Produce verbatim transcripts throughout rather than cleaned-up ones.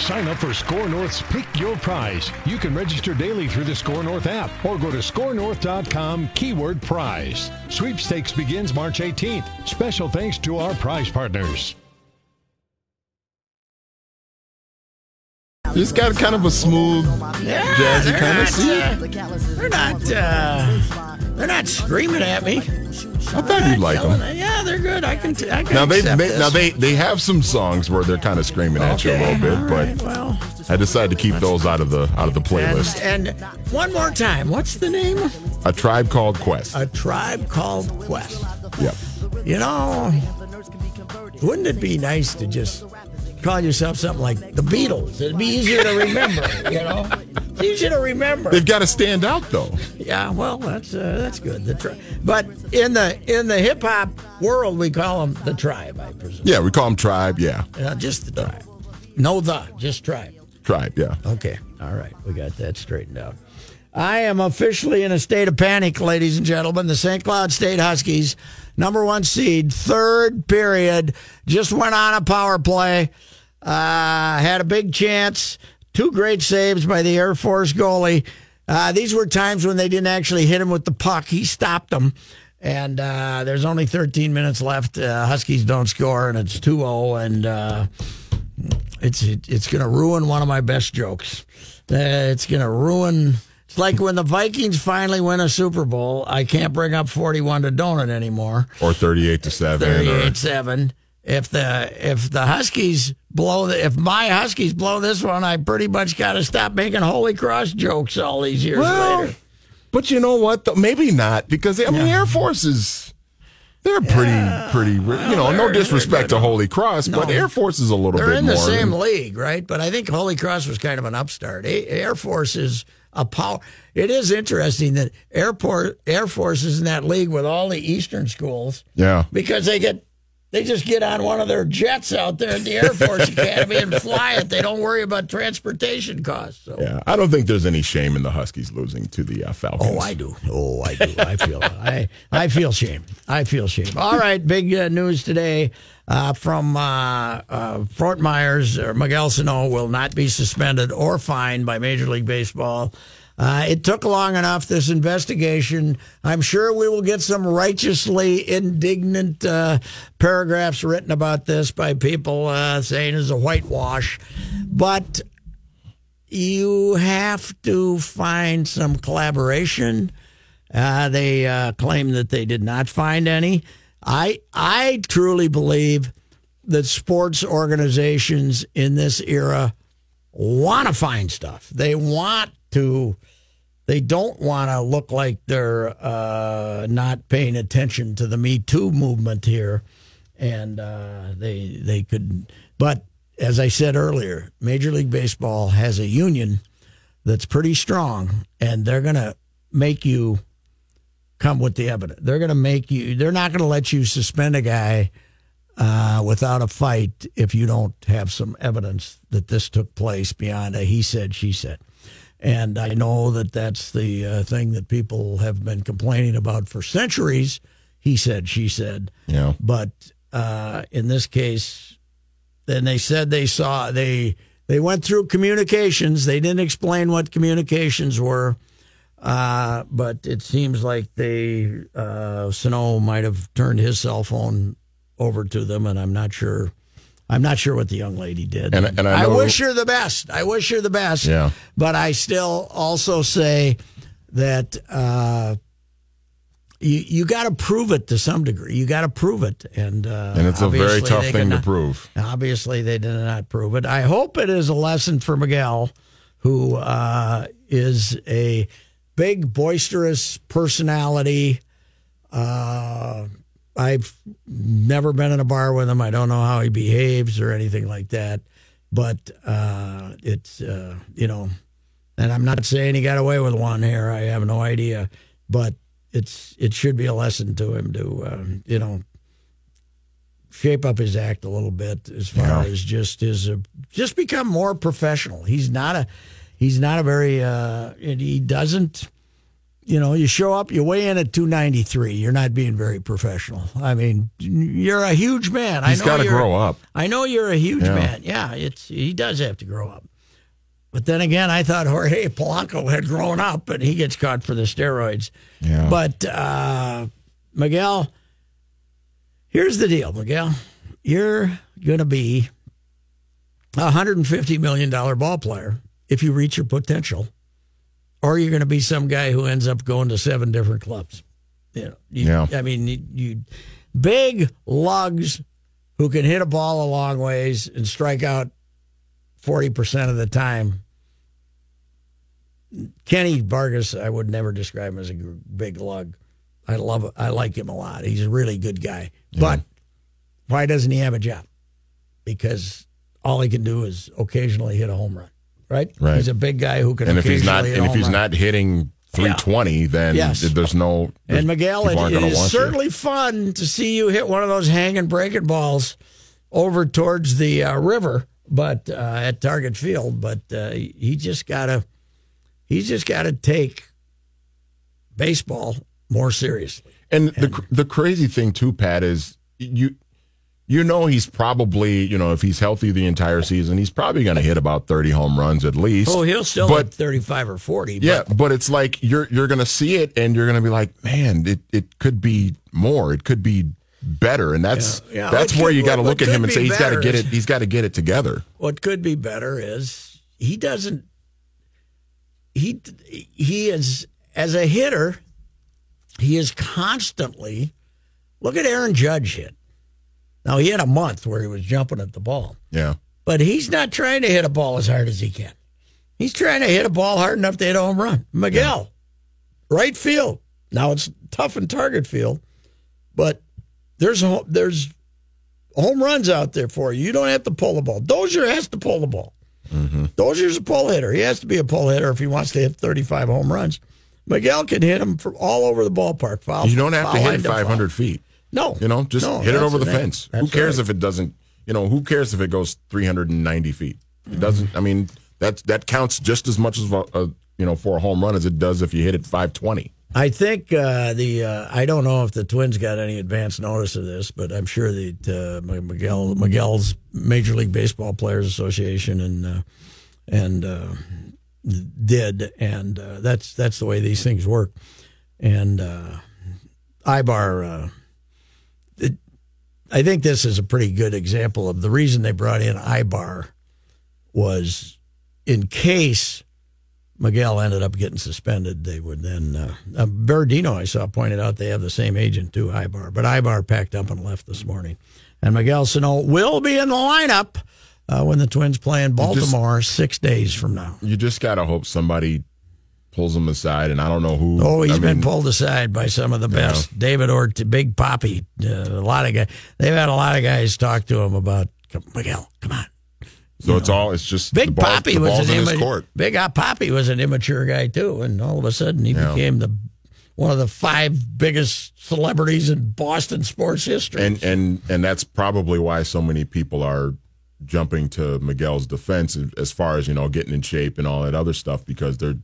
Sign up for Score North's Pick Your Prize. You can register daily through the Score North app or go to score north dot com, keyword prize. Sweepstakes begins March eighteenth. Special thanks to our prize partners. You just got kind of a smooth, yeah, jazzy kind of scene. Uh, they're not, uh, they're not screaming at me. I thought you'd like them. Yeah, they're good. I can. T- I can now they, they now they they have some songs where they're kind of screaming at okay, you a little bit, right, but well, I decided to keep those out of the out of the playlist. And, and one more time, what's the name? A Tribe Called Quest. A Tribe Called Quest. Yep. You know, wouldn't it be nice to just call yourself something like the Beatles? It'd be easier to remember, you know? It's easier to remember. They've got to stand out, though. Yeah, well, that's uh, that's good. The tri- but in the in the hip-hop world, we call them the Tribe, I presume. Yeah, we call them Tribe, yeah. Uh, just the Tribe. No the, just Tribe. Tribe, yeah. Okay, all right. We got that straightened out. I am officially in a state of panic, ladies and gentlemen. The Saint Cloud State Huskies, number one seed, third period, just went on a power play. Uh, had a big chance, two great saves by the Air Force goalie. Uh, these were times when they didn't actually hit him with the puck. He stopped them, and uh, there's only thirteen minutes left. Uh, Huskies don't score, and it's two oh, and uh, it's it, it's going to ruin one of my best jokes. Uh, it's going to ruin... It's like when the Vikings finally win a Super Bowl, I can't bring up forty-one to Donut anymore. Or thirty-eight to seven. Thirty-eight or... seven. If the if the Huskies blow, the, if my Huskies blow this one, I pretty much got to stop making Holy Cross jokes all these years well, later. But you know what? Though? Maybe not, because I mean, yeah. the Air Force is they're pretty yeah. pretty. Well, you know, no disrespect to Holy Cross, no, but Air Force is a little. They're bit in more the same than... league, right? But I think Holy Cross was kind of an upstart. Air Force is. A power. It is interesting that airport Air Force is in that league with all the Eastern schools. Yeah, because they get they just get on one of their jets out there at the Air Force Academy and fly it. They don't worry about transportation costs. So. Yeah, I don't think there's any shame in the Huskies losing to the uh, Falcons. Oh, I do. Oh, I do. I feel I I feel shame. I feel shame. All right, big uh, news today uh, from uh, uh, Fort Myers. Or Miguel Sano will not be suspended or fined by Major League Baseball. Uh, it took long enough, this investigation. I'm sure we will get some righteously indignant uh, paragraphs written about this by people uh, saying it's a whitewash. But you have to find some collaboration. Uh, they uh, claim that they did not find any. I I truly believe that sports organizations in this era want to find stuff. They want to. They don't want to look like they're uh, not paying attention to the Me Too movement here, and uh, they they could. But as I said earlier, Major League Baseball has a union that's pretty strong, and they're going to make you come with the evidence. They're going to make you. They're not going to let you suspend a guy uh, without a fight if you don't have some evidence that this took place beyond a he said, she said. And I know that that's the uh, thing that people have been complaining about for centuries. He said, she said. Yeah. But uh, in this case, then they said they saw, they they went through communications. They didn't explain what communications were. Uh, but it seems like they, uh, Sano might have turned his cell phone over to them, and I'm not sure. I'm not sure what the young lady did. And, and I, know, I wish her the best. I wish her the best. Yeah. But I still also say that uh, you you got to prove it to some degree. You got to prove it, and uh, and it's a very tough thing to prove. Obviously, they did not prove it. I hope it is a lesson for Miguel, who uh, is a big, boisterous personality. Uh, I've never been in a bar with him. I don't know how he behaves or anything like that. But uh, it's, uh, you know, and I'm not saying he got away with one here. I have no idea. But it's it should be a lesson to him to, uh, you know, shape up his act a little bit as far yeah. as just his, uh, just become more professional. He's not a, he's not a very, uh, he doesn't, you know, you show up, you weigh in at two ninety-three. You're not being very professional. I mean, you're a huge man. He's got to grow up. I know you're a huge yeah. man. Yeah, it's he does have to grow up. But then again, I thought Jorge Polanco had grown up, and he gets caught for the steroids. Yeah. But, uh, Miguel, here's the deal, Miguel. You're going to be a one hundred fifty million dollars ball player if you reach your potential, or you're going to be some guy who ends up going to seven different clubs. You know, you, yeah. I mean, you, you big lugs who can hit a ball a long ways and strike out forty percent of the time. Kenny Vargas, I would never describe him as a big lug. I love I like him a lot. He's a really good guy. Yeah. But why doesn't he have a job? Because all he can do is occasionally hit a home run, right? Right. He's a big guy who can and occasionally if he's not, hit a home run. And if he's run. not hitting three twenty, yeah. then yes. there's no... There's, and Miguel, it, it is certainly you. fun to see you hit one of those hanging breaking balls over towards the uh, river. But uh, at Target Field, but uh, he just gotta, he's just gotta take baseball more seriously. And, and the the crazy thing too, Pat, is you, you know, he's probably, you know, if he's healthy the entire season, he's probably going to hit about thirty home runs at least. Oh, he'll still but, hit thirty-five or forty. But. Yeah, but it's like you're you're going to see it, and you're going to be like, man, it it could be more. It could be. Better, and that's yeah, yeah, that's where could, you got to look at him and say he's got to get it. He's got to get it together. What could be better is he doesn't. He he is as a hitter, he is constantly. Look at Aaron Judge hit. Now he had a month where he was jumping at the ball. Yeah, but he's not trying to hit a ball as hard as he can. He's trying to hit a ball hard enough to hit a home run. Miguel, yeah. right field. Now it's tough in Target Field, but. There's there's home runs out there for you. You don't have to pull the ball. Dozier has to pull the ball. Mm-hmm. Dozier's a pull hitter. He has to be a pull hitter if he wants to hit thirty-five home runs. Miguel can hit him from all over the ballpark. Foul, you don't have foul, to hit it five hundred foul. Feet. No. You know, just no, hit it over the fence. Who cares right. if it doesn't, you know, who cares if it goes three hundred ninety feet? It mm-hmm. doesn't, I mean, that's, that counts just as much as, uh, you know, for a home run as it does if you hit it five twenty. I think uh, the uh, I don't know if the Twins got any advance notice of this, but I'm sure that uh, Miguel Miguel's Major League Baseball Players Association and uh, and uh, did, and uh, that's that's the way these things work. And uh, I B A R, uh, it, I think this is a pretty good example of the reason they brought in I B A R was in case. Miguel ended up getting suspended. They would then uh, uh, Berdino, I saw, pointed out they have the same agent too, I B A R. But I B A R packed up and left this morning. And Miguel Sano will be in the lineup uh, when the Twins play in Baltimore just, six days from now. You just gotta hope somebody pulls him aside, and I don't know who. Oh, he's I been mean, pulled aside by some of the best. You know. David Ortiz, Big Papi, uh, a lot of guys. They've had a lot of guys talk to him about come, Miguel. Come on. So you it's know, all, it's just Big the ball, Papi the was an imma- Big uh, Papi was an immature guy, too. And all of a sudden, he yeah. became the one of the five biggest celebrities in Boston sports history. And, and and that's probably why so many people are jumping to Miguel's defense as far as, you know, getting in shape and all that other stuff, because they're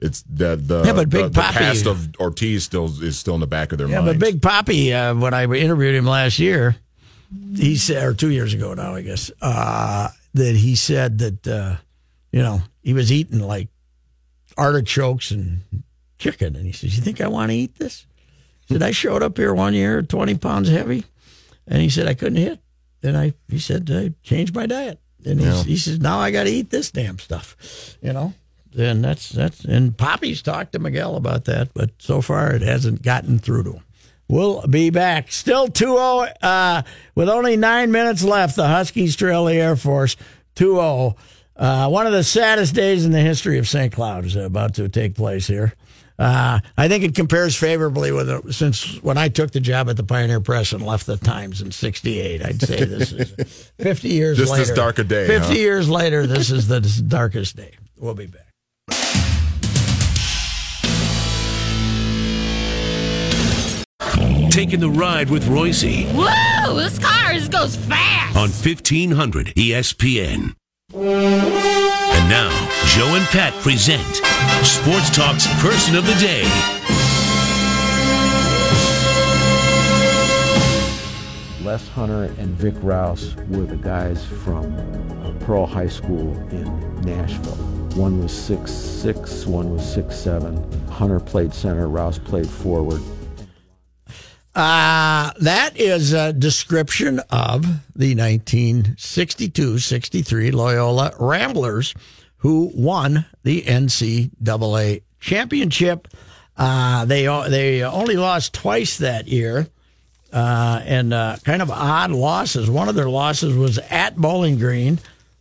it's the the, yeah, but Big the, the Papi, past of Ortiz still is still in the back of their yeah, minds. Yeah, but Big Papi, uh, when I interviewed him last year, he said, or two years ago now, I guess, uh, that he said that, uh, you know, he was eating like artichokes and chicken. And he says, you think I want to eat this? He said, I showed up here one year, twenty pounds heavy. And he said, I couldn't hit. And I, he said, I changed my diet. And yeah. he, he says, now I got to eat this damn stuff, you know? And that's, that's, and Poppy's talked to Miguel about that, but so far it hasn't gotten through to him. We'll be back. Still two oh uh, with only nine minutes left. The Huskies trail the Air Force two oh Uh, one of the saddest days in the history of Saint Cloud is about to take place here. Uh, I think it compares favorably with uh, since when I took the job at the Pioneer Press and left the Times in sixty-eight. I'd say this is fifty years Just later. This is dark a day. fifty huh? years later, this is the darkest day. We'll be back. Taking the ride with Roycey. Woo! This car just goes fast. On fifteen hundred E S P N. And now, Joe and Pat present Sports Talk's Person of the Day. Les Hunter and Vic Rouse were the guys from Pearl High School in Nashville. One was six six, one was six seven. Hunter played center, Rouse played forward. Uh, that is a description of the nineteen sixty-two sixty-three Loyola Ramblers, who won the N C double A championship. Uh, they they only lost twice that year, uh, and uh, kind of odd losses. One of their losses was at Bowling Green,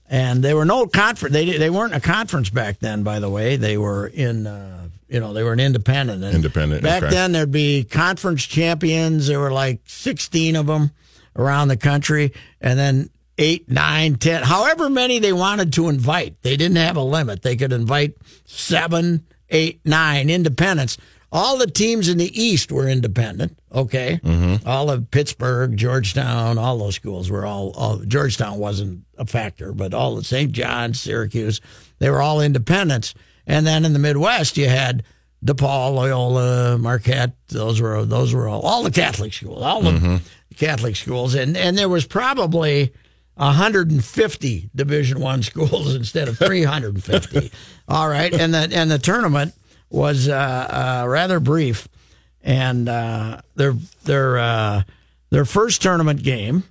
and they were no conference. They they weren't a conference back then. By the way, they were in. Uh, You know, they were an independent. And independent. Back okay. then, there'd be conference champions. There were like sixteen of them around the country. And then eight, nine, ten, however many they wanted to invite. They didn't have a limit. They could invite seven, eight, nine independents. All the teams in the East were independent, okay? Mm-hmm. All of Pittsburgh, Georgetown, all those schools were all, all... Georgetown wasn't a factor, but all the Saint John's, Syracuse, they were all independents. And then in the Midwest, you had DePaul, Loyola, Marquette. Those were those were all, all the Catholic schools, all the mm-hmm. Catholic schools, and and there was probably one hundred fifty Division I schools instead of three hundred fifty. All right, and the and the tournament was uh, uh, rather brief, and uh, their their uh, their first tournament game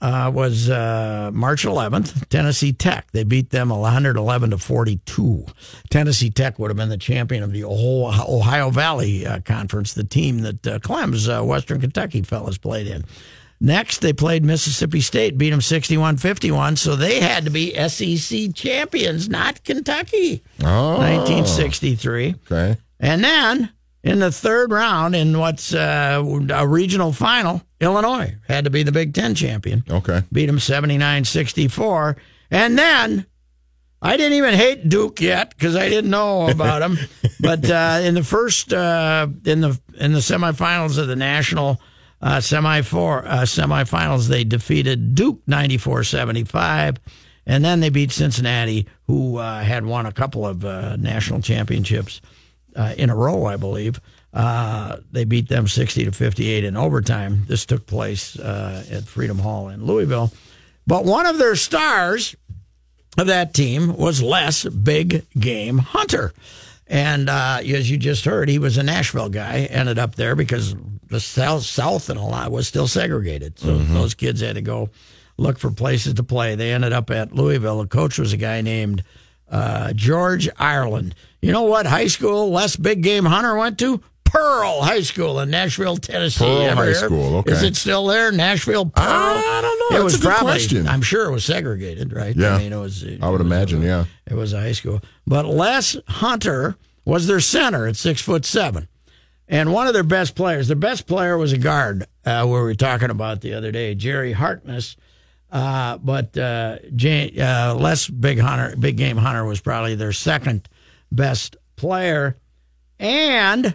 uh, was uh, March eleventh, Tennessee Tech. They beat them one eleven to forty-two. Tennessee Tech would have been the champion of the Ohio, Ohio Valley uh, Conference, the team that uh, Clem's uh, Western Kentucky fellas played in. Next, they played Mississippi State, beat them sixty-one fifty-one, so they had to be S E C champions, not Kentucky. Oh. nineteen sixty-three. Okay. And then, in the third round, in what's uh, a regional final, Illinois had to be the Big Ten champion. Okay. Beat them seventy-nine sixty-four. And then, I didn't even hate Duke yet because I didn't know about them. But uh, in the first, uh, in the in the semifinals of the national uh, semi four uh, semifinals, they defeated Duke ninety-four seventy-five. And then they beat Cincinnati, who uh, had won a couple of uh, national championships. Uh, in a row, I believe. Uh, they beat them sixty to fifty-eight in overtime. This took place uh, at Freedom Hall in Louisville. But one of their stars of that team was Les Big Game Hunter. And uh, as you just heard, he was a Nashville guy, ended up there because the South, South and a lot was still segregated. So mm-hmm. those kids had to go look for places to play. They ended up at Louisville. The coach was a guy named uh, George Ireland. You know what high school Les Big Game Hunter went to? Pearl High School in Nashville, Tennessee. Pearl High School, okay. Is it still there? Nashville Pearl? I don't know. It was probably, question. I'm sure it was segregated, right? Yeah. I mean, it was. It, I would was, imagine, it was, yeah. It was a high school. But Les Hunter was their center at six foot seven. And one of their best players, their best player was a guard, uh, we were talking about the other day, Jerry Harkness. Uh, but uh, Jay, uh, Les Big, Hunter, Big Game Hunter was probably their second best player, and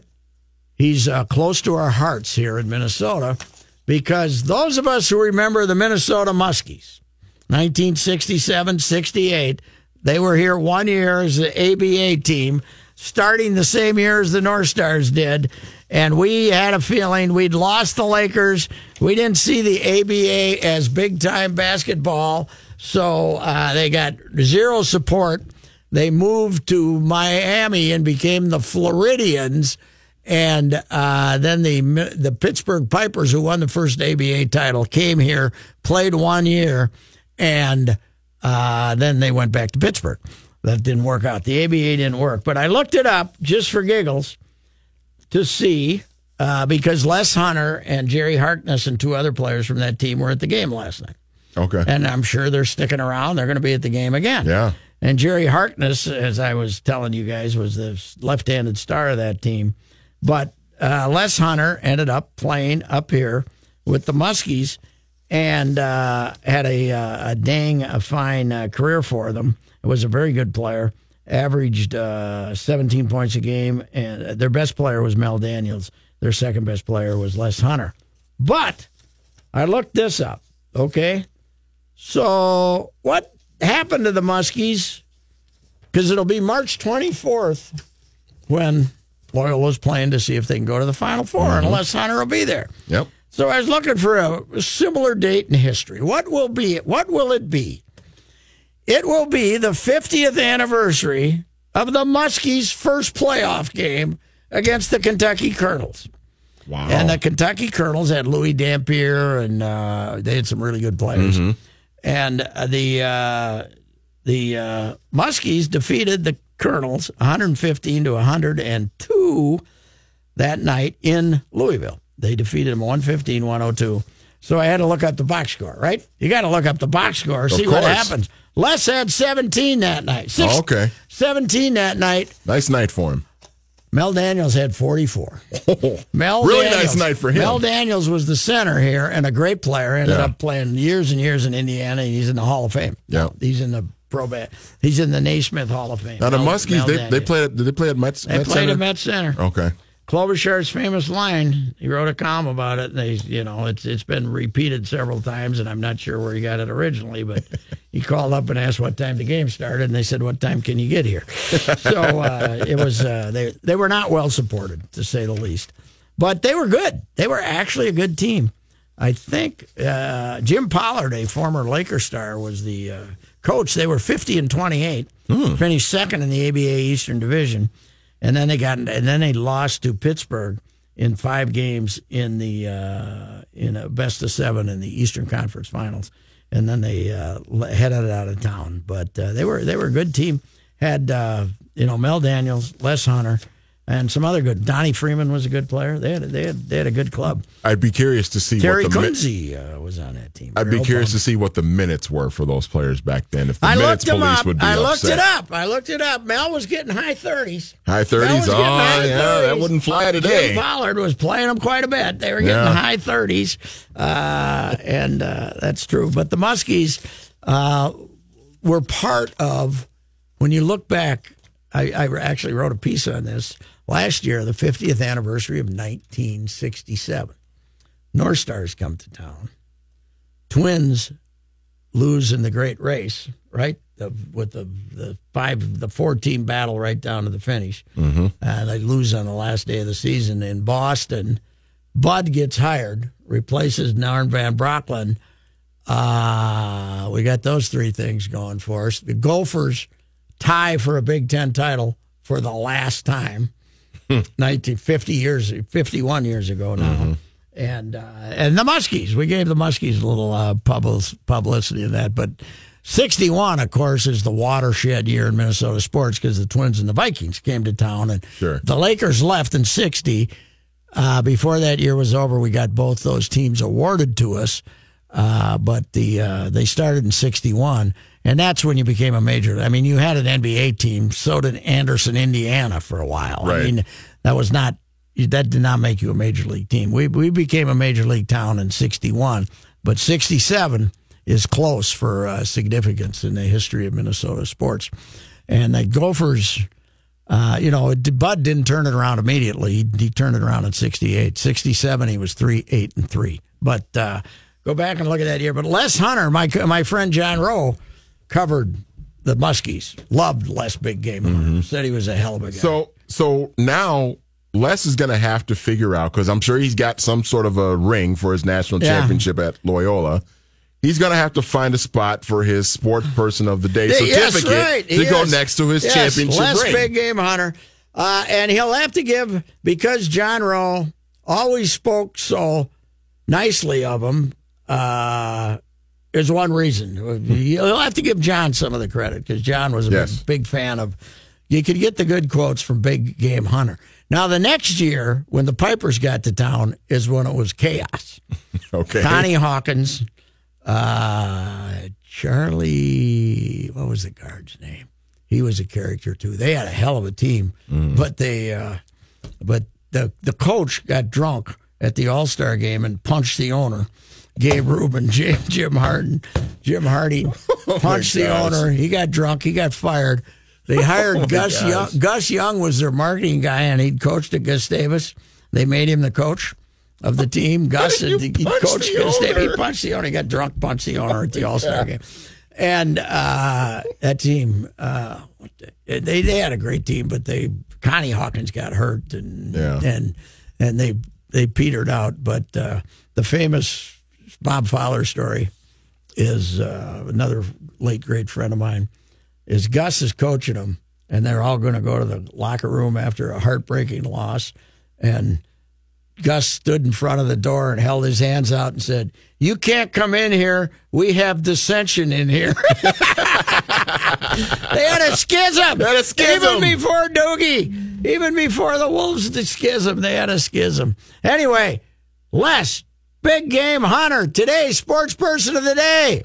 he's uh, close to our hearts here in Minnesota, because those of us who remember the Minnesota Muskies, nineteen sixty-seven sixty-eight, they were here one year as the A B A team, starting the same year as the North Stars did, and we had a feeling we'd lost the Lakers. We didn't see the A B A as big-time basketball, so uh, they got zero support. They moved to Miami and became the Floridians, and uh, then the the Pittsburgh Pipers, who won the first A B A title, came here, played one year, and uh, then they went back to Pittsburgh. That didn't work out. The A B A didn't work. But I looked it up just for giggles to see, uh, because Les Hunter and Jerry Harkness and two other players from that team were at the game last night. Okay. And I'm sure they're sticking around. They're going to be at the game again. Yeah. And Jerry Harkness, as I was telling you guys, was the left-handed star of that team. But uh, Les Hunter ended up playing up here with the Muskies and uh, had a, uh, a dang a fine uh, career for them. It was a very good player, averaged uh, seventeen points a game, and their best player was Mel Daniels. Their second best player was Les Hunter. But I looked this up, okay? So what happened to the Muskies? Because it'll be March twenty-fourth when Loyola's playing to see if they can go to the Final Four, mm-hmm. and Les Hunter will be there. Yep. So I was looking for a similar date in history. What will be? What will it be? It will be the fiftieth anniversary of the Muskies' first playoff game against the Kentucky Colonels. Wow. And the Kentucky Colonels had Louis Dampier, and uh, they had some really good players. Mm-hmm. And the uh, the uh, Muskies defeated the Colonels one fifteen to one oh two that night in Louisville. They defeated them one fifteen to one oh two. So I had to look up the box score, right? You got to look up the box score, see what happens. Les had seventeen that night. Six, oh, okay. seventeen that night. Nice night for him. Mel Daniels had forty-four. Oh, Mel really Daniels, nice night for him. Mel Daniels was the center here and a great player. Ended yeah. up playing years and years in Indiana. And he's in the Hall of Fame. Yeah, he's in the Pro Band. He's in the Naismith Hall of Fame. Now the Mel, Muskies, Mel they, they played. Did they play at Mets? They Met played Center? At Mets Center. Okay. Klobuchar's famous line. He wrote a column about it. And they, you know, it's it's been repeated several times, and I'm not sure where he got it originally, but he called up and asked what time the game started, and they said, "What time can you get here?" So uh, it was uh, they they were not well supported, to say the least, but they were good. They were actually a good team. I think uh, Jim Pollard, a former Lakers star, was the uh, coach. They were fifty and twenty-eight, mm. finished second in the A B A Eastern Division. And then they got, and then they lost to Pittsburgh in five games in the uh, in a best of seven in the Eastern Conference Finals, and then they uh, headed out of town. But uh, they were they were a good team. Had uh, you know Mel Daniels, Les Hunter, and some other good. Donnie Freeman was a good player. They had they had they had a good club. I'd be curious to see Terry what the Kunze, mi- uh was on that team. I'd Real be curious fun. to see what the minutes were for those players back then. If the I minutes looked them police up. would be I looked upset. it up. I looked it up. Mel was getting high thirties. High thirties. Oh high yeah, thirties. That wouldn't fly today. Jim Pollard was playing them quite a bit. They were getting yeah. high thirties, uh, and uh, that's true. But the Muskies uh, were part of. When you look back, I, I actually wrote a piece on this last year, the fiftieth anniversary of nineteen sixty-seven. North Stars come to town. Twins lose in the Great Race, right? The, with the the five, the four team battle right down to the finish, mm-hmm. and they lose on the last day of the season in Boston. Bud gets hired, replaces Narn Van Brocklin. Uh, we got those three things going for us. The Gophers tie for a Big Ten title for the last time, nineteen fifty years, fifty-one years ago now. Mm-hmm. And uh, and the Muskies, we gave the Muskies a little uh, publicity of that. But sixty-one, of course, is the watershed year in Minnesota sports because the Twins and the Vikings came to town. And sure. the Lakers left in sixty. Uh, before that year was over, we got both those teams awarded to us. Uh, but the uh, they started in sixty-one, and that's when you became a major. I mean, you had an N B A team. So did Anderson, Indiana, for a while. Right. I mean, that was not... That did not make you a major league team. We we became a major league town in sixty-one, but sixty-seven is close for uh, significance in the history of Minnesota sports. And the Gophers, uh, you know, Bud didn't turn it around immediately. He, he turned it around in sixty-eight. sixty-seven, he was three eight and three. But uh, go back and look at that year. But Les Hunter, my my friend John Rowe, covered the Muskies. Loved Les Big Game Hunter. Mm-hmm. Said he was a hell of a guy. So so now. Les is going to have to figure out, because I'm sure he's got some sort of a ring for his national yeah. championship at Loyola. He's going to have to find a spot for his sports person of the day certificate yes, right. to he go is. next to his yes, championship Les ring. Les Big Game Hunter. Uh, and he'll have to give, because John Rowe always spoke so nicely of him, uh, is one reason. He'll have to give John some of the credit, because John was a yes. big, big fan of, you could get the good quotes from Big Game Hunter. Now, the next year, when the Pipers got to town, is when it was chaos. Okay. Connie Hawkins, uh, Charlie, what was the guard's name? he was a character too. They had a hell of a team, mm. but they, uh, but the the coach got drunk at the All-Star game and punched the owner, Gabe Rubin, Jim, Jim Harden, Jim Hardy punched oh the owner. He got drunk. He got fired. They hired oh Gus Young. Gus Young was their marketing guy, and he'd coached at Gustavus. They made him the coach of the team. Gus said he coached Gustavus. He punched the owner. He got drunk, punched the owner at the All-Star game. And uh, that team, uh, they they had a great team, but they Connie Hawkins got hurt, and yeah. and and they they petered out. But uh, the famous Bob Fowler story is uh, another late great friend of mine. Is Gus is coaching them, and they're all going to go to the locker room after a heartbreaking loss, and Gus stood in front of the door and held his hands out and said, "You can't come in here. We have dissension in here." They had a schism. They had a schism. Even before Doogie, even before the Wolves, the schism, they had a schism. Anyway, Les, Big Game Hunter, today's sports person of the day.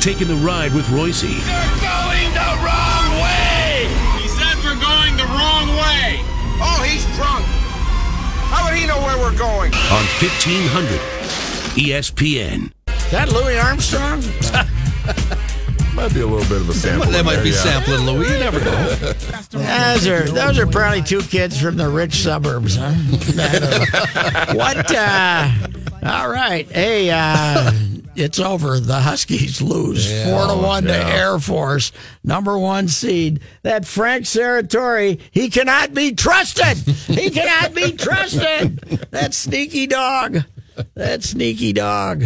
Taking the ride with Royce. Oh, he's drunk. How would he know where we're going? On fifteen hundred E S P N. Is that Louis Armstrong? Might be a little bit of a sample. That might there, be yeah. sampling Louis. You never know. Those are, those are probably two kids from the rich suburbs, huh? What? Uh, all right. Hey, uh, it's over. The Huskies lose yeah, four to one yeah. to Air Force, number one seed. That Frank Saratori, he cannot be trusted. He cannot be trusted. That sneaky dog. That sneaky dog.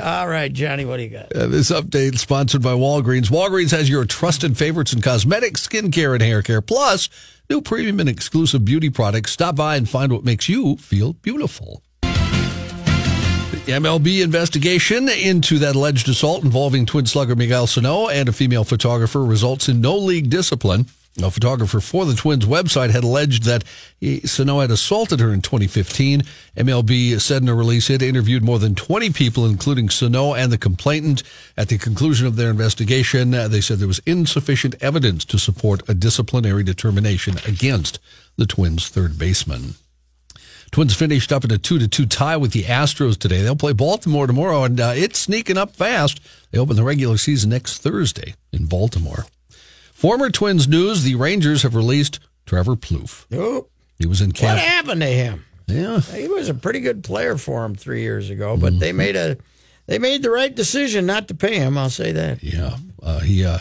All right, Johnny, what do you got? Uh, this update sponsored by Walgreens. Walgreens has your trusted favorites in cosmetics, skincare, and hair care, plus new premium and exclusive beauty products. Stop by and find what makes you feel beautiful. M L B investigation into that alleged assault involving twin slugger Miguel Sano and a female photographer results in no league discipline. A photographer for the Twins website had alleged that Sano had assaulted her in twenty fifteen. M L B said in a release it interviewed more than twenty people, including Sano and the complainant. At the conclusion of their investigation, they said there was insufficient evidence to support a disciplinary determination against the Twins' third baseman. Twins finished up in a two to two tie with the Astros today. They'll play Baltimore tomorrow, and uh, it's sneaking up fast. They open the regular season next Thursday in Baltimore. Former Twins news, the Rangers have released Trevor Plouffe. Oh, he was in camp. What happened to him? Yeah. He was a pretty good player for him three years ago, but mm-hmm. they made a they made the right decision not to pay him, I'll say that. Yeah. Uh, he uh,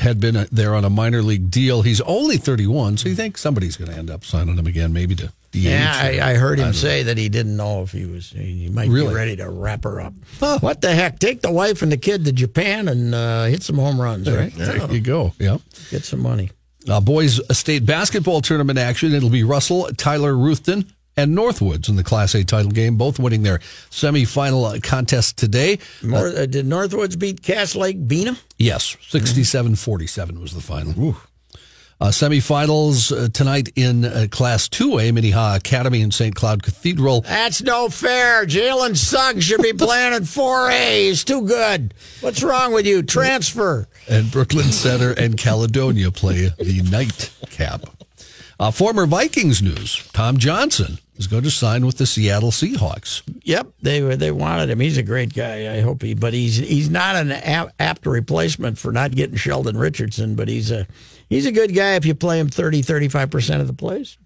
had been there on a minor league deal. He's only thirty-one, so you think somebody's going to end up signing him again, maybe to D H. Yeah, I, I heard him I say know. that he didn't know if he was, he might really? be ready to wrap her up. Huh. What the heck? Take the wife and the kid to Japan and uh, hit some home runs, there, right? There so, you go. Yep. Get some money. Uh, boys state basketball tournament action. It'll be Russell, Tyler Ruthven, and Northwoods in the Class A title game, both winning their semifinal contest today. More, uh, did Northwoods beat Cass Lake Beanham? Yes, sixty-seven forty-seven was the final. Ooh. Uh, semifinals uh, tonight in uh, Class two A, Minnehaha Academy and Saint Cloud Cathedral. That's no fair. Jalen Suggs should be playing in four A. He's too good. What's wrong with you? Transfer. And Brooklyn Center and Caledonia play the nightcap. Uh, former Vikings news, Tom Johnson is going to sign with the Seattle Seahawks. Yep, they were, they wanted him. He's a great guy. I hope he, but he's he's not an apt replacement for not getting Sheldon Richardson, but he's a he's a good guy if you play him thirty, thirty-five percent of the plays.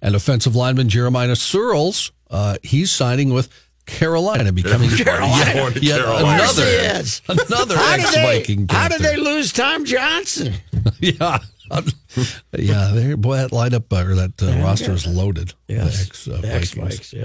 And offensive lineman Jeremiah Searles, uh, he's signing with Carolina, becoming Carolina. Yet, yet Carolina. another another ex-Viking. How did they lose Tom Johnson? yeah. yeah, they, boy, that lineup uh, or that uh, roster is loaded. Yes, the ex, uh, the ex-Vikes, yeah.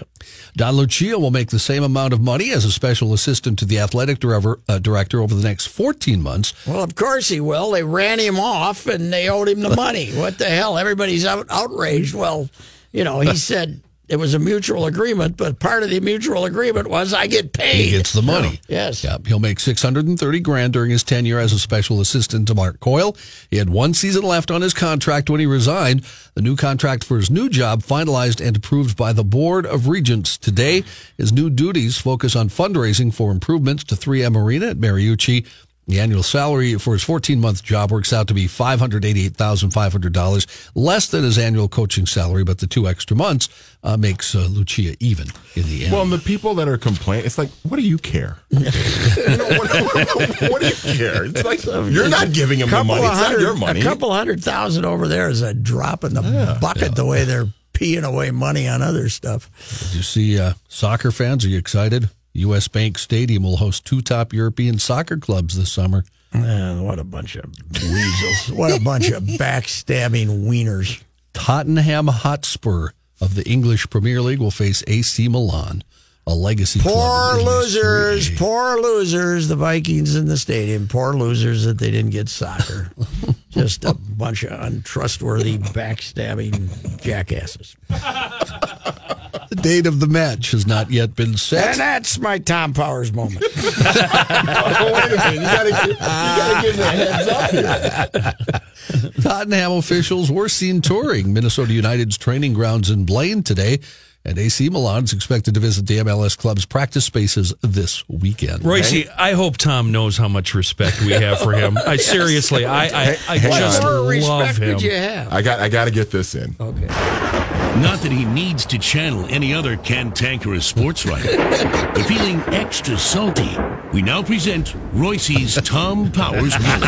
Don Lucia will make the same amount of money as a special assistant to the athletic director, uh, director over the next fourteen months. Well, of course he will. They ran him off and they owed him the money. What the hell? Everybody's out, outraged. Well, you know, he said It was a mutual agreement, but part of the mutual agreement was I get paid. He gets the money. Oh, yes. Yep. He'll make six hundred thirty grand during his tenure as a special assistant to Mark Coyle. He had one season left on his contract when he resigned. The new contract for his new job finalized and approved by the Board of Regents today. His new duties focus on fundraising for improvements to three M Arena at Mariucci. The annual salary for his fourteen-month job works out to be five hundred eighty-eight thousand five hundred dollars, less than his annual coaching salary, but the two extra months uh, makes uh, Lucia even in the end. Well, and the people that are complaining, it's like, what do you care? you know, what, what, what, what do you care? It's like, you're not giving him the money. It's not your money. A couple hundred thousand over there is a drop in the yeah, bucket yeah. the way they're peeing away money on other stuff. Did you see uh, soccer fans? Are you excited? U S. Bank Stadium will host two top European soccer clubs this summer. Man, what a bunch of weasels. What a bunch of backstabbing wieners. Tottenham Hotspur of the English Premier League will face A C Milan, a legacy poor club. Poor losers, poor losers, the Vikings in the stadium. Poor losers that they didn't get soccer. Just a bunch of untrustworthy, backstabbing jackasses. The date of the match has not yet been set. And that's my Tom Powers moment. Oh, wait a minute. You got to uh, give me a heads up here. Tottenham officials were seen touring Minnesota United's training grounds in Blaine today. And A C Milan is expected to visit the M L S club's practice spaces this weekend. Royce, right? I hope Tom knows how much respect we have for him. I, yes. Seriously, I, I, I just love respect him. Did you have? I got, I got to get this in. Okay. Not that he needs to channel any other cantankerous sports writer, but feeling extra salty, we now present Royce's Tom Powers moment.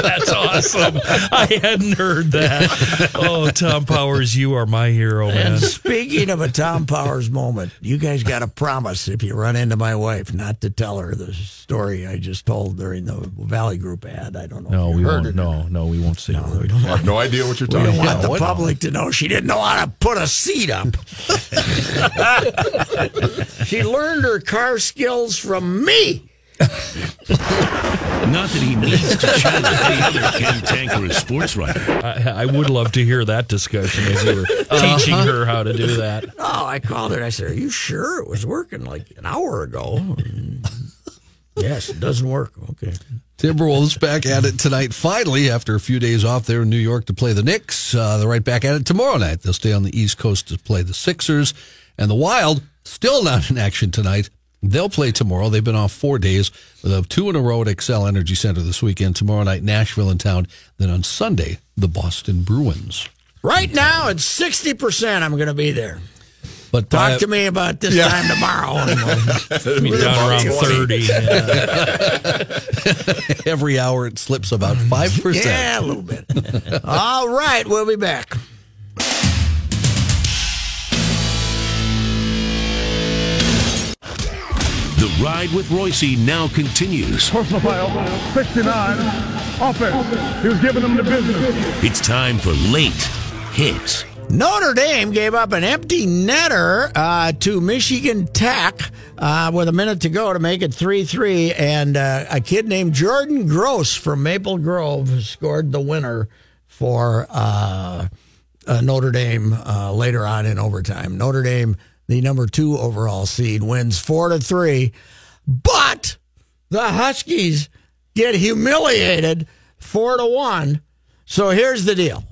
That's awesome. I hadn't heard that. Oh, Tom Powers, you are my hero, man. And speaking of a Tom Powers moment, you guys got to promise if you run into my wife not to tell her the story I just told during the Valley Group ad. I don't know. No, if you we heard won't. It no, not. no, we won't say no, it. I have no idea what you're talking about. We don't want no, the what? public to know she didn't know how to put a seat up. She learned her car skills from me. Not that he needs to challenge any other cantankerous sports writer. I, I would love to hear that discussion as you were uh-huh. teaching her how to do that. Oh, I called her and I said, are you sure it was working like an hour ago? And yes, it doesn't work. Okay. Timberwolves back at it tonight, finally, after a few days off there in New York to play the Knicks. Uh, they're right back at it tomorrow night. They'll stay on the East Coast to play the Sixers. And the Wild, still not in action tonight. They'll play tomorrow. They've been off four days. They'll have two in a row at Xcel Energy Center this weekend. Tomorrow night, Nashville in town. Then on Sunday, the Boston Bruins. Right now, it's sixty percent I'm going to be there. But Talk uh, to me about this yeah. time tomorrow. It'll be down around thirty. Yeah. Every hour, it slips about five percent. Yeah, a little bit. All right, we'll be back. The Ride with Royce now continues. Personal foul, sixty-nine, offense. He was giving them the business. It's time for late hits. Notre Dame gave up an empty netter uh, to Michigan Tech uh, with a minute to go to make it three three. And uh, a kid named Jordan Gross from Maple Grove scored the winner for uh, uh, Notre Dame uh, later on in overtime. Notre Dame, the number two overall seed, wins four to three, but the Huskies get humiliated four to one. So here's the deal: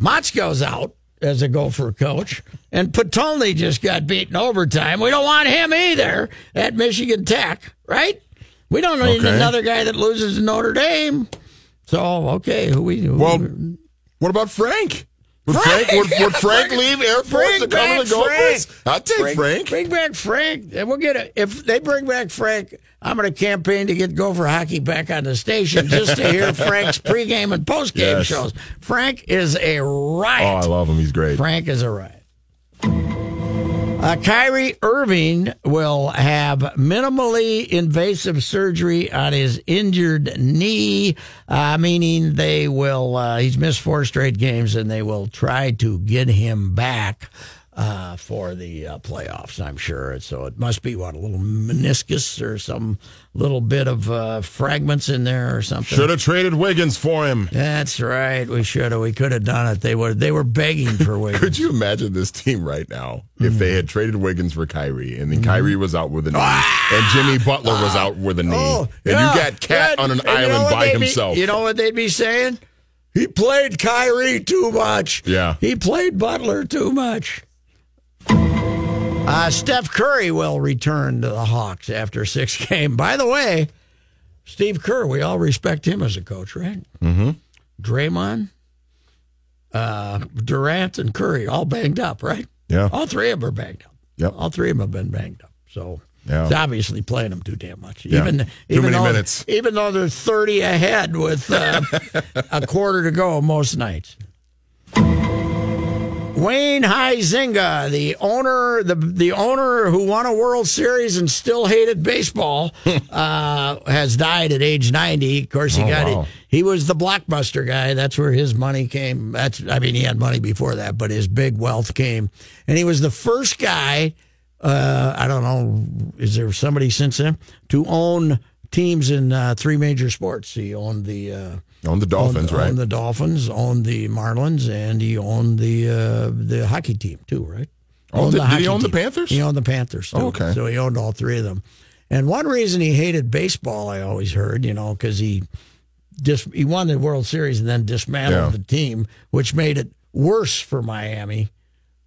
Motz goes out as a Gopher coach, and Patolny just got beaten overtime. We don't want him either at Michigan Tech, right? We don't need okay. another guy that loses to Notre Dame. So okay, who we? Who well, we, what about Frank? Would Frank, Frank, would, would Frank leave Air Force to come to the Gophers? I'll take Frank, Frank. Bring back Frank. And we'll get a, if they bring back Frank, I'm going to campaign to get Gopher hockey back on the station just to hear Frank's pregame and postgame yes. shows. Frank is a riot. Oh, I love him. He's great. Frank is a riot. Uh, Kyrie Irving will have minimally invasive surgery on his injured knee, uh, meaning they will, uh, he's missed four straight games and they will try to get him back. uh, for the uh, playoffs, I'm sure. So it must be, what, a little meniscus or some little bit of uh, fragments in there or something. Should have traded Wiggins for him. That's right. We should have. We could have done it. They were, they were begging for Wiggins. Could you imagine this team right now if mm-hmm. they had traded Wiggins for Kyrie and then mm-hmm. Kyrie was out with a knee ah! and Jimmy Butler was out with a knee oh, and yeah, you got Cat yeah. on an and island you know by himself? Be, you know what they'd be saying? He played Kyrie too much. Yeah. He played Butler too much. Uh, Steph Curry will return to the Hawks after six games. By the way, Steve Kerr, we all respect him as a coach, right? Mm-hmm. Draymond, uh, Durant, and Curry all banged up, right? Yeah. All three of them are banged up. Yep. All three of them have been banged up. So yeah. He's obviously playing them too damn much. Yeah. Even, too even many though, minutes. Even though they're thirty ahead with uh, a quarter to go most nights. Wayne Huizenga, the owner, the the owner who won a World Series and still hated baseball, uh, has died at age ninety. Of course, he oh, got wow. it. He was the blockbuster guy. That's where his money came. That's I mean, he had money before that, but his big wealth came, and he was the first guy. Uh, I don't know. Is there somebody since then to own teams in uh, three major sports? He owned the. Uh, Owned the Dolphins, owned, right? Owned the Dolphins, owned the Marlins, and he owned the uh, the hockey team, too, right? Oh, did, did he own team. the Panthers? He owned the Panthers, too. Oh, okay. So he owned all three of them. And one reason he hated baseball, I always heard, you know, because he, dis- he won the World Series and then dismantled yeah. the team, which made it worse for Miami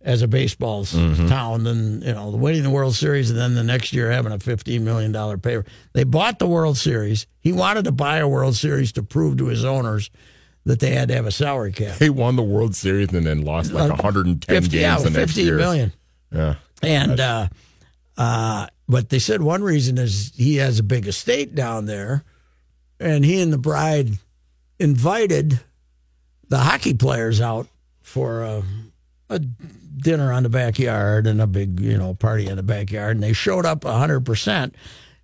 as a baseball mm-hmm. town than, you know, winning the World Series and then the next year having a fifteen million dollars payover. They bought the World Series. He wanted to buy a World Series to prove to his owners that they had to have a salary cap. They won the World Series and then lost like one hundred ten fifty, games yeah, the next year. fifteen million dollars. Yeah. And, uh, uh, but they said one reason is he has a big estate down there, and he and the bride invited the hockey players out for a, a dinner on the backyard and a big, you know, party in the backyard, and they showed up one hundred percent.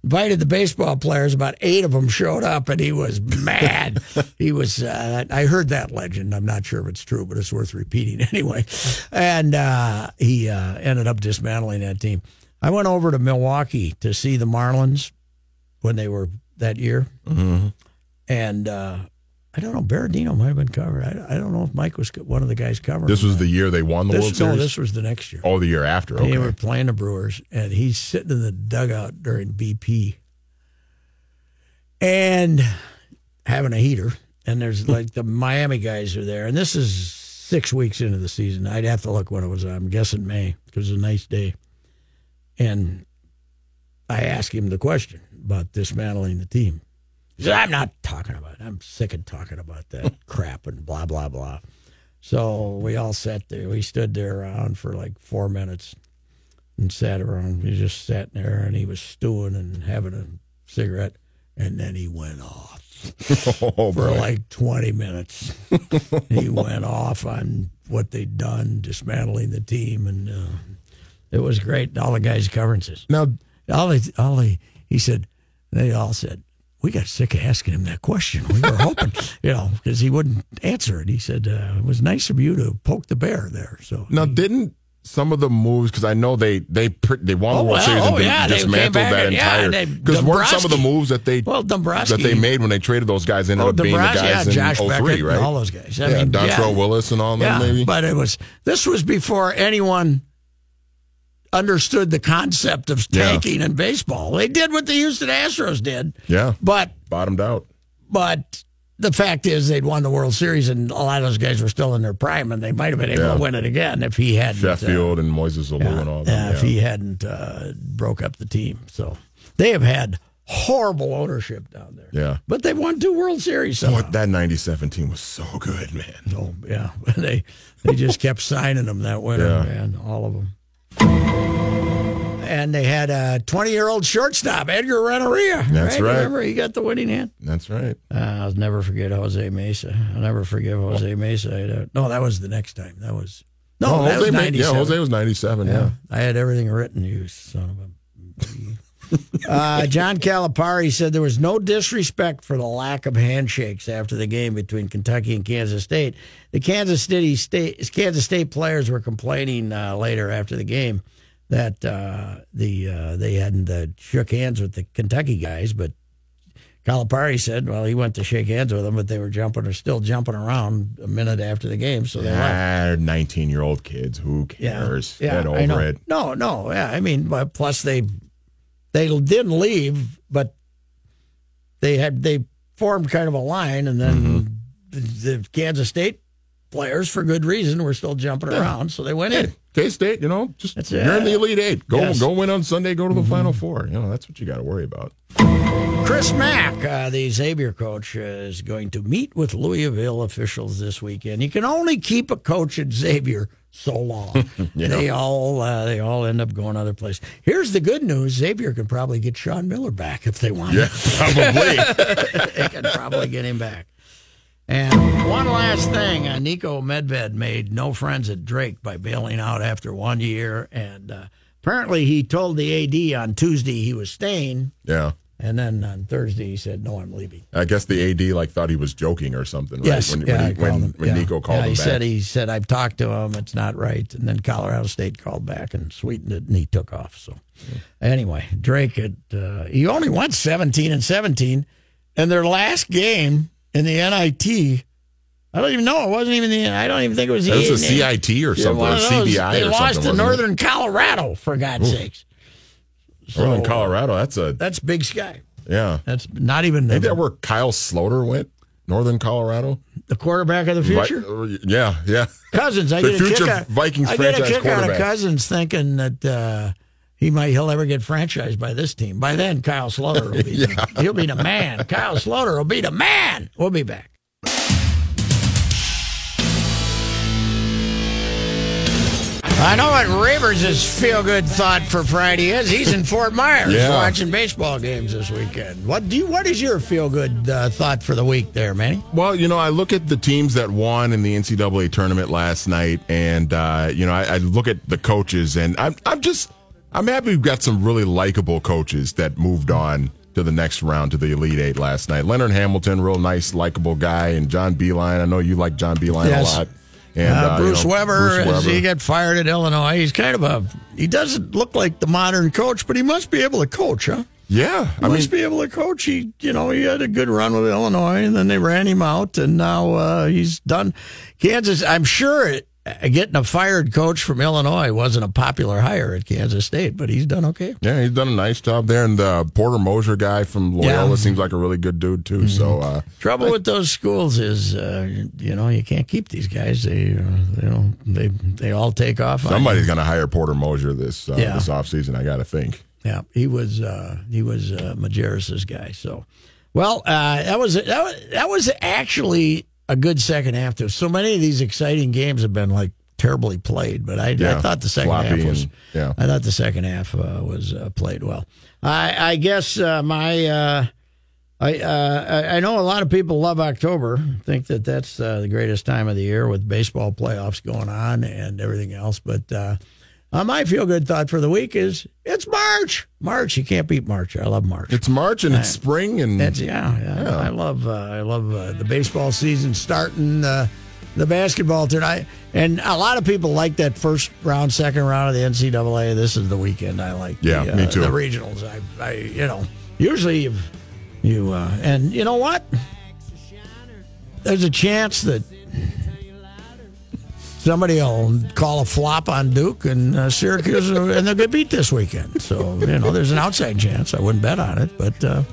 Invited the baseball players, about eight of them showed up, and he was mad. He was, uh, I heard that legend. I'm not sure if it's true, but it's worth repeating anyway. And uh, he uh, ended up dismantling that team. I went over to Milwaukee to see the Marlins when they were that year. Mm-hmm. And, uh, I don't know. Berardino might have been covered. I, I don't know if Mike was one of the guys covering. This was the year they won the this, World Series? No, this was the next year. Oh, the year after. Okay. They were playing the Brewers, and he's sitting in the dugout during B P and having a heater. And there's like the Miami guys are there. And this is six weeks into the season. I'd have to look when it was. I'm guessing May because it was a nice day. And I asked him the question about dismantling the team. He said, I'm not talking about it. I'm sick of talking about that crap and blah, blah, blah. So we all sat there. We stood there around for like four minutes and sat around. We just sat there, and he was stewing and having a cigarette, and then he went off oh, for boy. like twenty minutes. He went off on what they'd done, dismantling the team, and uh, it was great. All the guys' coverances. Now, all they, all they, he said, they all said, we got sick of asking him that question. We were hoping, you know, because he wouldn't answer it. He said, uh, it was nice of you to poke the bear there. So Now, he, didn't some of the moves, because I know they they, they won oh, the World well, Series and oh, they yeah, dismantled they that and, entire. Because yeah, weren't some of the moves that they well, that they made when they traded those guys ended oh, up being the guys yeah, in oh three, right? All those guys. I yeah, mean, Dontrell yeah, Willis and all yeah, them, maybe? But it was, this was before anyone understood the concept of tanking yeah. in baseball. They did what the Houston Astros did. Yeah. But bottomed out. But the fact is they'd won the World Series, and a lot of those guys were still in their prime, and they might have been able yeah. to win it again if he hadn't. Sheffield uh, and Moises Alou yeah, and all that. Yeah, if he hadn't uh, broke up the team. So they have had horrible ownership down there. Yeah. But they won two World Series. Boy, that ninety-seven team was so good, man. Oh, yeah. they, they just kept signing them that winter, yeah. man. All of them. And they had a twenty-year-old shortstop, Edgar Renteria. That's right. right. Remember, he got the winning hand. That's right. Uh, I'll never forget Jose Mesa. I'll never forgive Jose Mesa. No, that was the next time. That was no, no that Jose was ninety-seven. Yeah, Jose was ninety-seven. Yeah. yeah, I had everything written. You son of a. Uh, John Calipari said there was no disrespect for the lack of handshakes after the game between Kentucky and Kansas State. The Kansas City State Kansas State players were complaining uh, later after the game that uh, the uh, they hadn't uh, shook hands with the Kentucky guys, but Calipari said, well, he went to shake hands with them, but they were jumping or still jumping around a minute after the game, so they ah, left. nineteen-year-old kids, who cares? Yeah, yeah, Get over it. No, no, yeah, I mean, but plus they they didn't leave, but they had they formed kind of a line, and then mm-hmm. the, the Kansas State players, for good reason, were still jumping yeah. around, so they went hey, in. K-State, you know, just that's, you're uh, in the Elite Eight. Go, yes. go win on Sunday, go to the mm-hmm. Final Four. You know, that's what you got to worry about. Chris Mack, uh, the Xavier coach, uh, is going to meet with Louisville officials this weekend. He can only keep a coach at Xavier so long. yeah. They all uh, they all end up going other places. Here's the good news. Xavier could probably get Sean Miller back if they want. Yeah, probably. They could probably get him back. And one last thing, uh, Niko Medved made no friends at Drake by bailing out after one year. And uh, apparently he told the A D on Tuesday he was staying. Yeah. And then on Thursday, he said, no, I'm leaving. I guess the A D, like, thought he was joking or something, right? Yes, when, yeah, when, he, when, when yeah. Niko called yeah, him he back. Said, he said, I've talked to him. It's not right. And then Colorado State called back and sweetened it, and he took off. So, yeah. anyway, Drake, had, uh, he only went seventeen and seventeen. And their last game in the N I T, I don't even know. It wasn't even the, I don't even think it was the It was the a C I T or something, yeah, or C B I they or something. They lost to Northern it? Colorado, for God's Ooh. sakes. So, Northern Colorado, that's a... That's Big Sky. Yeah. That's not even... Isn't that where Kyle Sloter went? Northern Colorado? The quarterback of the future? Vi- yeah, yeah. Cousins. I the get future a kick Vikings out, franchise I get a kick out of Cousins thinking that uh, he might, he'll ever get franchised by this team. By then, Kyle Sloter will be yeah. the, he'll be the man. Kyle Sloter will be the man. We'll be back. I know what Ravers' feel-good thought for Friday is. He's in Fort Myers yeah. watching baseball games this weekend. What do you? What is your feel-good uh, thought for the week there, Manny? Well, you know, I look at the teams that won in the N C double A tournament last night, and, uh, you know, I, I look at the coaches, and I'm, I'm just, I'm happy we've got some really likable coaches that moved on to the next round, to the Elite Eight last night. Leonard Hamilton, real nice, likable guy, and John Beilein. I know you like John Beilein yes. a lot. And, uh, uh, Bruce, you know, Weber, Bruce Weber, as he got fired at Illinois, he's kind of a, he doesn't look like the modern coach, but he must be able to coach, huh? Yeah. He I must mean, be able to coach. He, you know, he had a good run with Illinois, and then they ran him out, and now uh, he's done. Kansas, I'm sure it, getting a fired coach from Illinois wasn't a popular hire at Kansas State, but he's done okay. Yeah, he's done a nice job there, and the Porter Mosier guy from Loyola yeah. seems like a really good dude, too. Mm-hmm. So uh, Trouble I, with those schools is, uh, you know, you can't keep these guys. They, uh, you know, they they all take off. Somebody's going to hire Porter Mosier this uh, yeah. this offseason, I got to think. Yeah, he was uh, he was uh, Majerus's guy. So, well, uh, that was that was, that was actually a good second half, too. So many of these exciting games have been, like, terribly played, but I, yeah, I thought the second half was. And, yeah. I thought the second half uh, was uh, played well. I, I guess uh, my. Uh, I uh, I know a lot of people love October. Think that that's uh, the greatest time of the year with baseball playoffs going on and everything else. But uh, my feel-good thought for the week is it's March. March, you can't beat March. I love March. It's March and I, it's spring and that's, yeah, yeah, yeah. I love uh, I love uh, the baseball season starting, uh, the basketball tonight, and a lot of people like that first round, second round of the N C double A. This is the weekend I like. Yeah, the, uh, me too. The regionals. I, I, you know, usually you, you uh, and you know what? There's a chance that somebody will call a flop on Duke and uh, Syracuse, and they'll get beat this weekend. So, you know, there's an outside chance. I wouldn't bet on it. But, uh,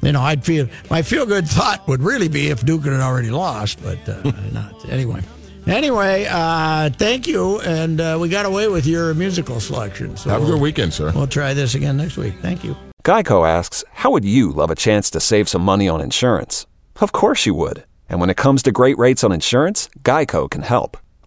you know, I'd feel my feel-good thought would really be if Duke had already lost, but uh, not. Anyway, anyway, uh, thank you. And uh, we got away with your musical selection. So Have we'll, a good weekend, sir. We'll try this again next week. Thank you. Geico asks, how would you love a chance to save some money on insurance? Of course you would. And when it comes to great rates on insurance, Geico can help.